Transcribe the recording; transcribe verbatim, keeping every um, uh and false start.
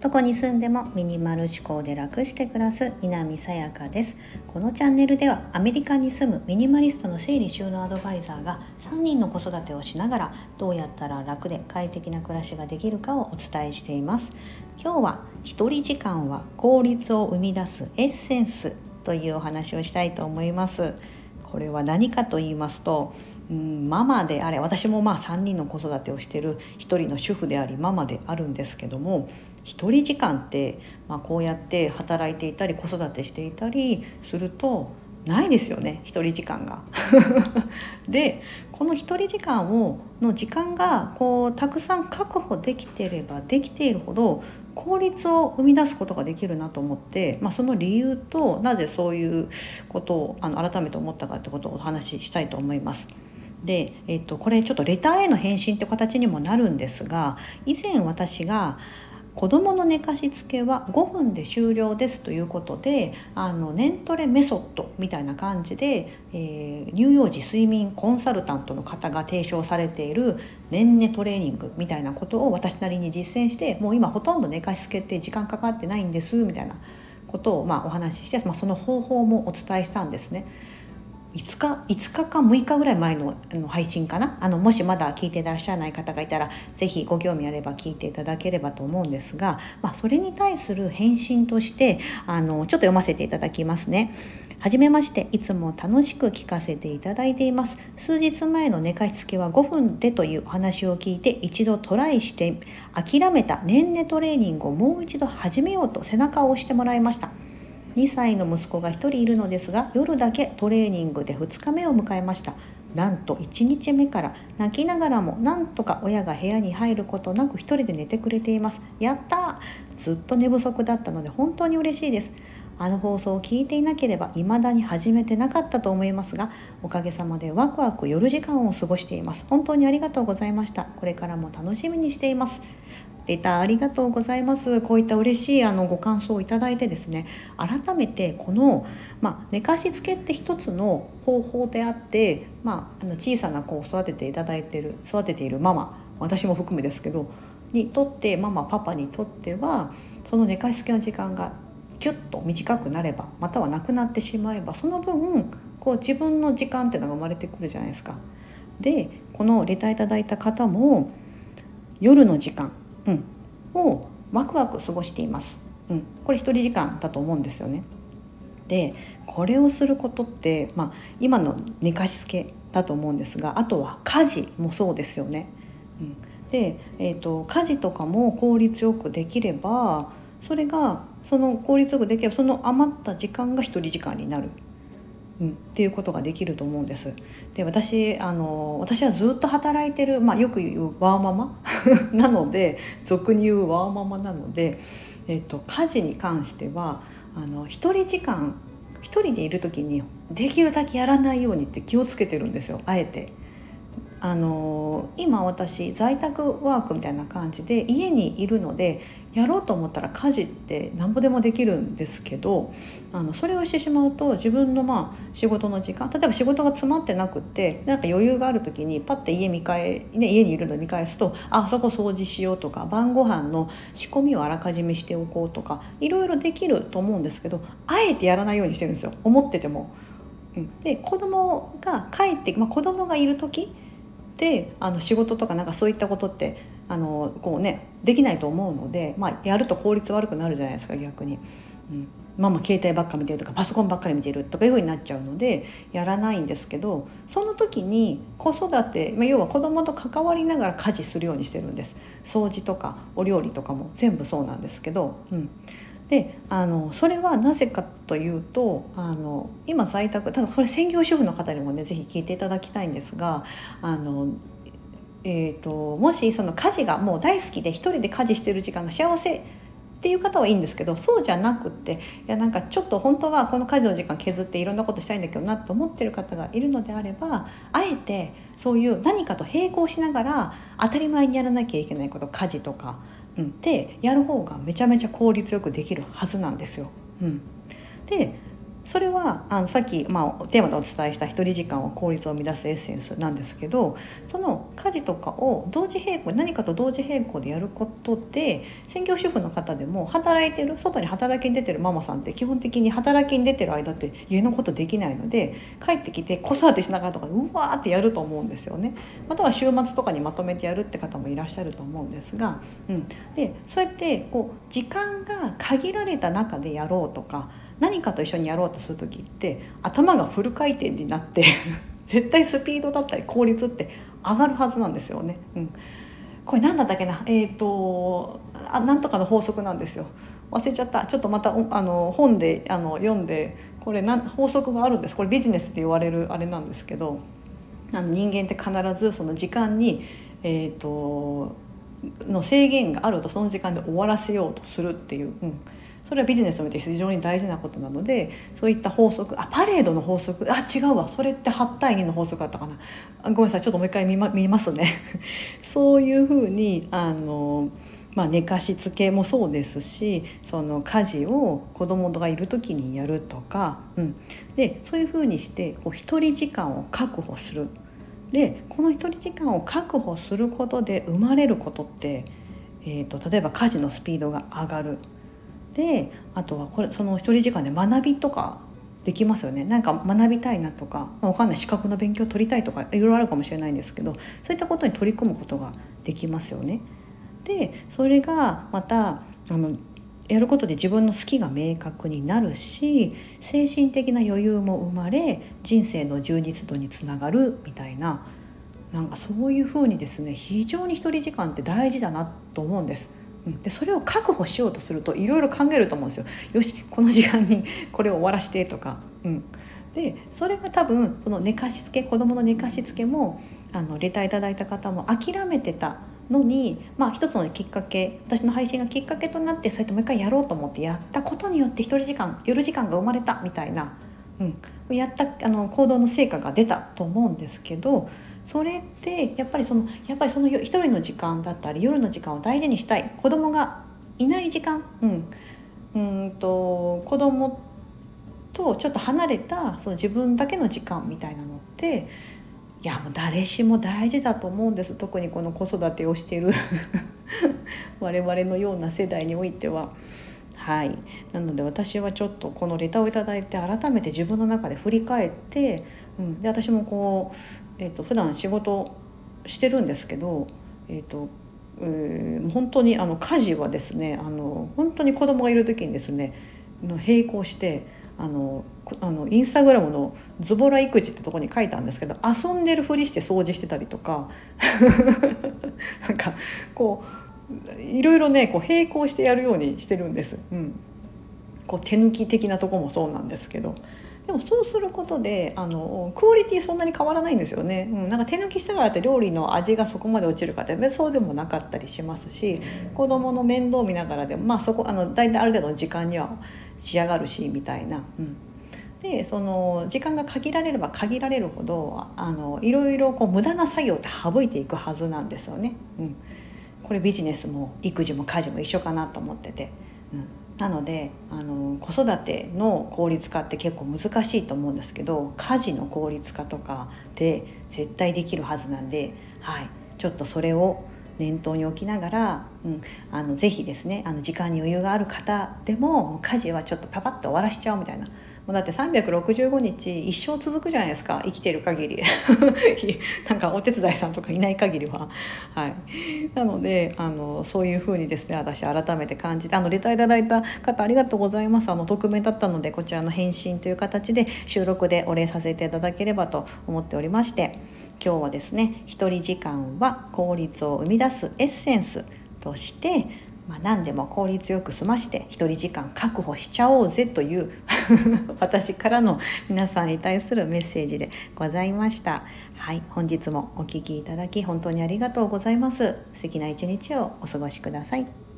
どこに住んでもミニマル思考で楽して暮らす南さやかです。このチャンネルではアメリカに住むミニマリストの整理収納アドバイザーがさんにんの子育てをしながらどうやったら楽で快適な暮らしができるかをお伝えしています。今日は一人時間は効率を生み出すエッセンスというお話をしたいと思います。これは何かと言いますと、うん、ママであれ、私もまあさんにんの子育てをしている一人の主婦でありママであるんですけども、一人時間って、まあ、こうやって働いていたり子育てしていたりするとないですよね、一人時間がで、この一人時間をの時間がこうたくさん確保できていればできているほど効率を生み出すことができるなと思って、まあ、その理由となぜそういうことをあの改めて思ったかってことをお話ししたいと思います。で、えっと、これちょっとレターへの返信って形にもなるんですが、以前私が子どもの寝かしつけはごふんで終了ですということで、あの年トレメソッドみたいな感じで、えー、乳幼児睡眠コンサルタントの方が提唱されている年寝トレーニングみたいなことを私なりに実践して、もう今ほとんど寝かしつけって時間かかってないんですみたいなことをまあお話しして、まあ、その方法もお伝えしたんですね。いつか、いつかかむいかぐらい前の配信かな。あのもしまだ聞いていらっしゃらない方がいたらぜひご興味あれば聞いていただければと思うんですが、まあ、それに対する返信としてあのちょっと読ませていただきますね。はじめまして、いつも楽しく聞かせていただいています。数日前の寝かしつけはごふんでというお話を聞いて一度トライして諦めた年々トレーニングをもう一度始めようと背中を押してもらいました。にさいの息子がひとりいるのですが、夜だけトレーニングでふつかめを迎えました。なんといちにちめから泣きながらもなんとか親が部屋に入ることなくひとりで寝てくれています。やった！ずっと寝不足だったので本当に嬉しいです。あの放送を聞いていなければ未だに始めてなかったと思いますが、おかげさまでワクワク夜時間を過ごしています。本当にありがとうございました。これからも楽しみにしています。レターありがとうございます。こういった嬉しいあのご感想をいただいてですね、改めてこの、まあ、寝かしつけって一つの方法であって、まあ、あの小さな子を育てていただいている育てているママ、私も含めですけどにとって、ママパパにとってはその寝かしつけの時間がキュッと短くなれば、またはなくなってしまえば、その分こう自分の時間っていうのが生まれてくるじゃないですか。で、このレターいただいた方も夜の時間、うん、をワクワク過ごしています、うん、これ一人時間だと思うんですよね。で、これをすることって、まあ、今の寝かしつけだと思うんですが、あとは家事もそうですよね、うん、で、えーと、家事とかも効率よくできれば、それがその効率よくできればその余った時間が一人時間になる、うん、っていうことができると思うんです。で、私あの私はずっと働いてる、まあ、よく言うワーママなので、俗に言うワーママなので、えっと、家事に関してはあの一人時間一人でいる時にできるだけやらないようにって気をつけてるんですよ、あえて。あの今私在宅ワークみたいな感じで家にいるので、やろうと思ったら家事って何ぼでもできるんですけど、あのそれをしてしまうと自分のまあ仕事の時間、例えば仕事が詰まってなくってなんか余裕がある時にパッて家見返、ね、家にいるの見返すと、あそこ掃除しようとか晩ご飯の仕込みをあらかじめしておこうとか、いろいろできると思うんですけど、あえてやらないようにしてるんですよ、思ってても。で、子供が帰って、まあ、子供がいる時であの仕事とかなんかそういったことってあのこう、ね、できないと思うので、まあ、やると効率悪くなるじゃないですか、逆に、うん、ママ携帯ばっか見てるとかパソコンばっかり見てるとかいう風になっちゃうのでやらないんですけど、その時に子育て、まあ、要は子供と関わりながら家事するようにしてるんです。掃除とかお料理とかも全部そうなんですけど、うん、であのそれはなぜかというと、あの今在宅、ただこれ専業主婦の方にもねぜひ聞いていただきたいんですが、あの、えーと、もしその家事がもう大好きで一人で家事してる時間が幸せっていう方はいいんですけど、そうじゃなくって、いやなんかちょっと本当はこの家事の時間削っていろんなことしたいんだけどなと思ってる方がいるのであれば、あえてそういう何かと並行しながら当たり前にやらなきゃいけないこと、家事とかでやる方がめちゃめちゃ効率よくできるはずなんですよ、うん、でそれはあのさっき、まあ、テーマでお伝えした一人時間は効率を生み出すエッセンスなんですけど、その家事とかを同時並行何かと同時並行でやることで、専業主婦の方でも働いてる外に働きに出てるママさんって基本的に働きに出てる間って家のことできないので、帰ってきて子育てしながらとかうわーってやると思うんですよね。または週末とかにまとめてやるって方もいらっしゃると思うんですが、うん、でそうやってこう時間が限られた中でやろうとか何かと一緒にやろうとするときって頭がフル回転になって絶対スピードだったり効率って上がるはずなんですよね、うん、これ何だったっけな、えーと、あ、なんとかの法則なんですよ。忘れちゃった。ちょっとまたあの本であの読んで、これなん法則があるんです。これビジネスって言われるあれなんですけど、あの人間って必ずその時間に、えーと、の制限があるとその時間で終わらせようとするっていう、うん、それはビジネスにおいて非常に大事なことなので、そういった法則、あ、パレードの法則、あ、違うわ、それってはちたいにの法則だったかな、ごめんなさい、ちょっともう一回見 ま, 見ますねそういうふうにあの、まあ、寝かしつけもそうですし、その家事を子供がいる時にやるとか、うん、でそういうふうにしてこう一人時間を確保する。でこの一人時間を確保することで生まれることって、えー、と例えば家事のスピードが上がる。であとはこれその一人時間で学びとかできますよね。なんか学びたいなとか、まあ、分かんない資格の勉強を取りたいとかいろいろあるかもしれないんですけど、そういったことに取り組むことができますよね。でそれがまたあのやることで自分の好きが明確になるし、精神的な余裕も生まれ人生の充実度につながるみたいな、なんかそういうふうにですね、非常に一人時間って大事だなと思うんです。でそれを確保しようとするといろいろ考えると思うんですよ。よしこの時間にこれを終わらしてとか、うん、でそれが多分その寝かしつけ、子どもの寝かしつけもあのレターいただいた方も諦めてたのに、まあ、一つのきっかけ、私の配信がきっかけとなってそうやってもう一回やろうと思ってやったことによって一人時間夜時間が生まれたみたいな、うん、やったあの行動の成果が出たと思うんですけど、それってやっぱりそのやっぱりその一人の時間だったり夜の時間を大事にしたい、子供がいない時間、うん、うんと子供とちょっと離れたその自分だけの時間みたいなのって、いやもう誰しも大事だと思うんです。特にこの子育てをしている我々のような世代においては。はい、なので私はちょっとこのレターをいただいて改めて自分の中で振り返って、うん、で私もこう、えーと、普段仕事してるんですけど、えーと、えー、本当にあの家事はですね、あの本当に子供がいる時にですね並行して、あのあのインスタグラムのズボラ育児ってとこに書いたんですけど、遊んでるふりして掃除してたりとかなんかこういろいろねこう並行してやるようにしてるんです、うん、こう手抜き的なとこもそうなんですけど、でもそうすることであのクオリティそんなに変わらないんですよね、うん、なんか手抜きしたからって料理の味がそこまで落ちるかってそうでもなかったりしますし、子供の面倒見ながらでも、まあ、そこあの大体ある程度の時間には仕上がるしみたいな、うん、でその時間が限られれば限られるほどあのいろいろこう無駄な作業って省いていくはずなんですよね、うん、これビジネスも育児も家事も一緒かなと思ってて、うん、なのであの子育ての効率化って結構難しいと思うんですけど、家事の効率化とかで絶対できるはずなんで、はい、ちょっとそれを念頭に置きながら、うん、あのぜひですねあの時間に余裕がある方でも家事はちょっとパパッと終わらしちゃうみたいな、もうだってさんびゃくろくじゅうごにち一生続くじゃないですか、生きてる限りなんかお手伝いさんとかいない限りは、はい、なのであのそういう風にですね私改めて感じて、あのレターいただいた方ありがとうございます。あの匿名だったのでこちらの返信という形で収録でお礼させていただければと思っておりまして、今日はですね一人時間は効率を生み出すエッセンスとして、まあ、何でも効率よく済まして一人時間確保しちゃおうぜという私からの皆さんに対するメッセージでございました。はい、本日もお聞きいただき本当にありがとうございます。素敵な一日をお過ごしください。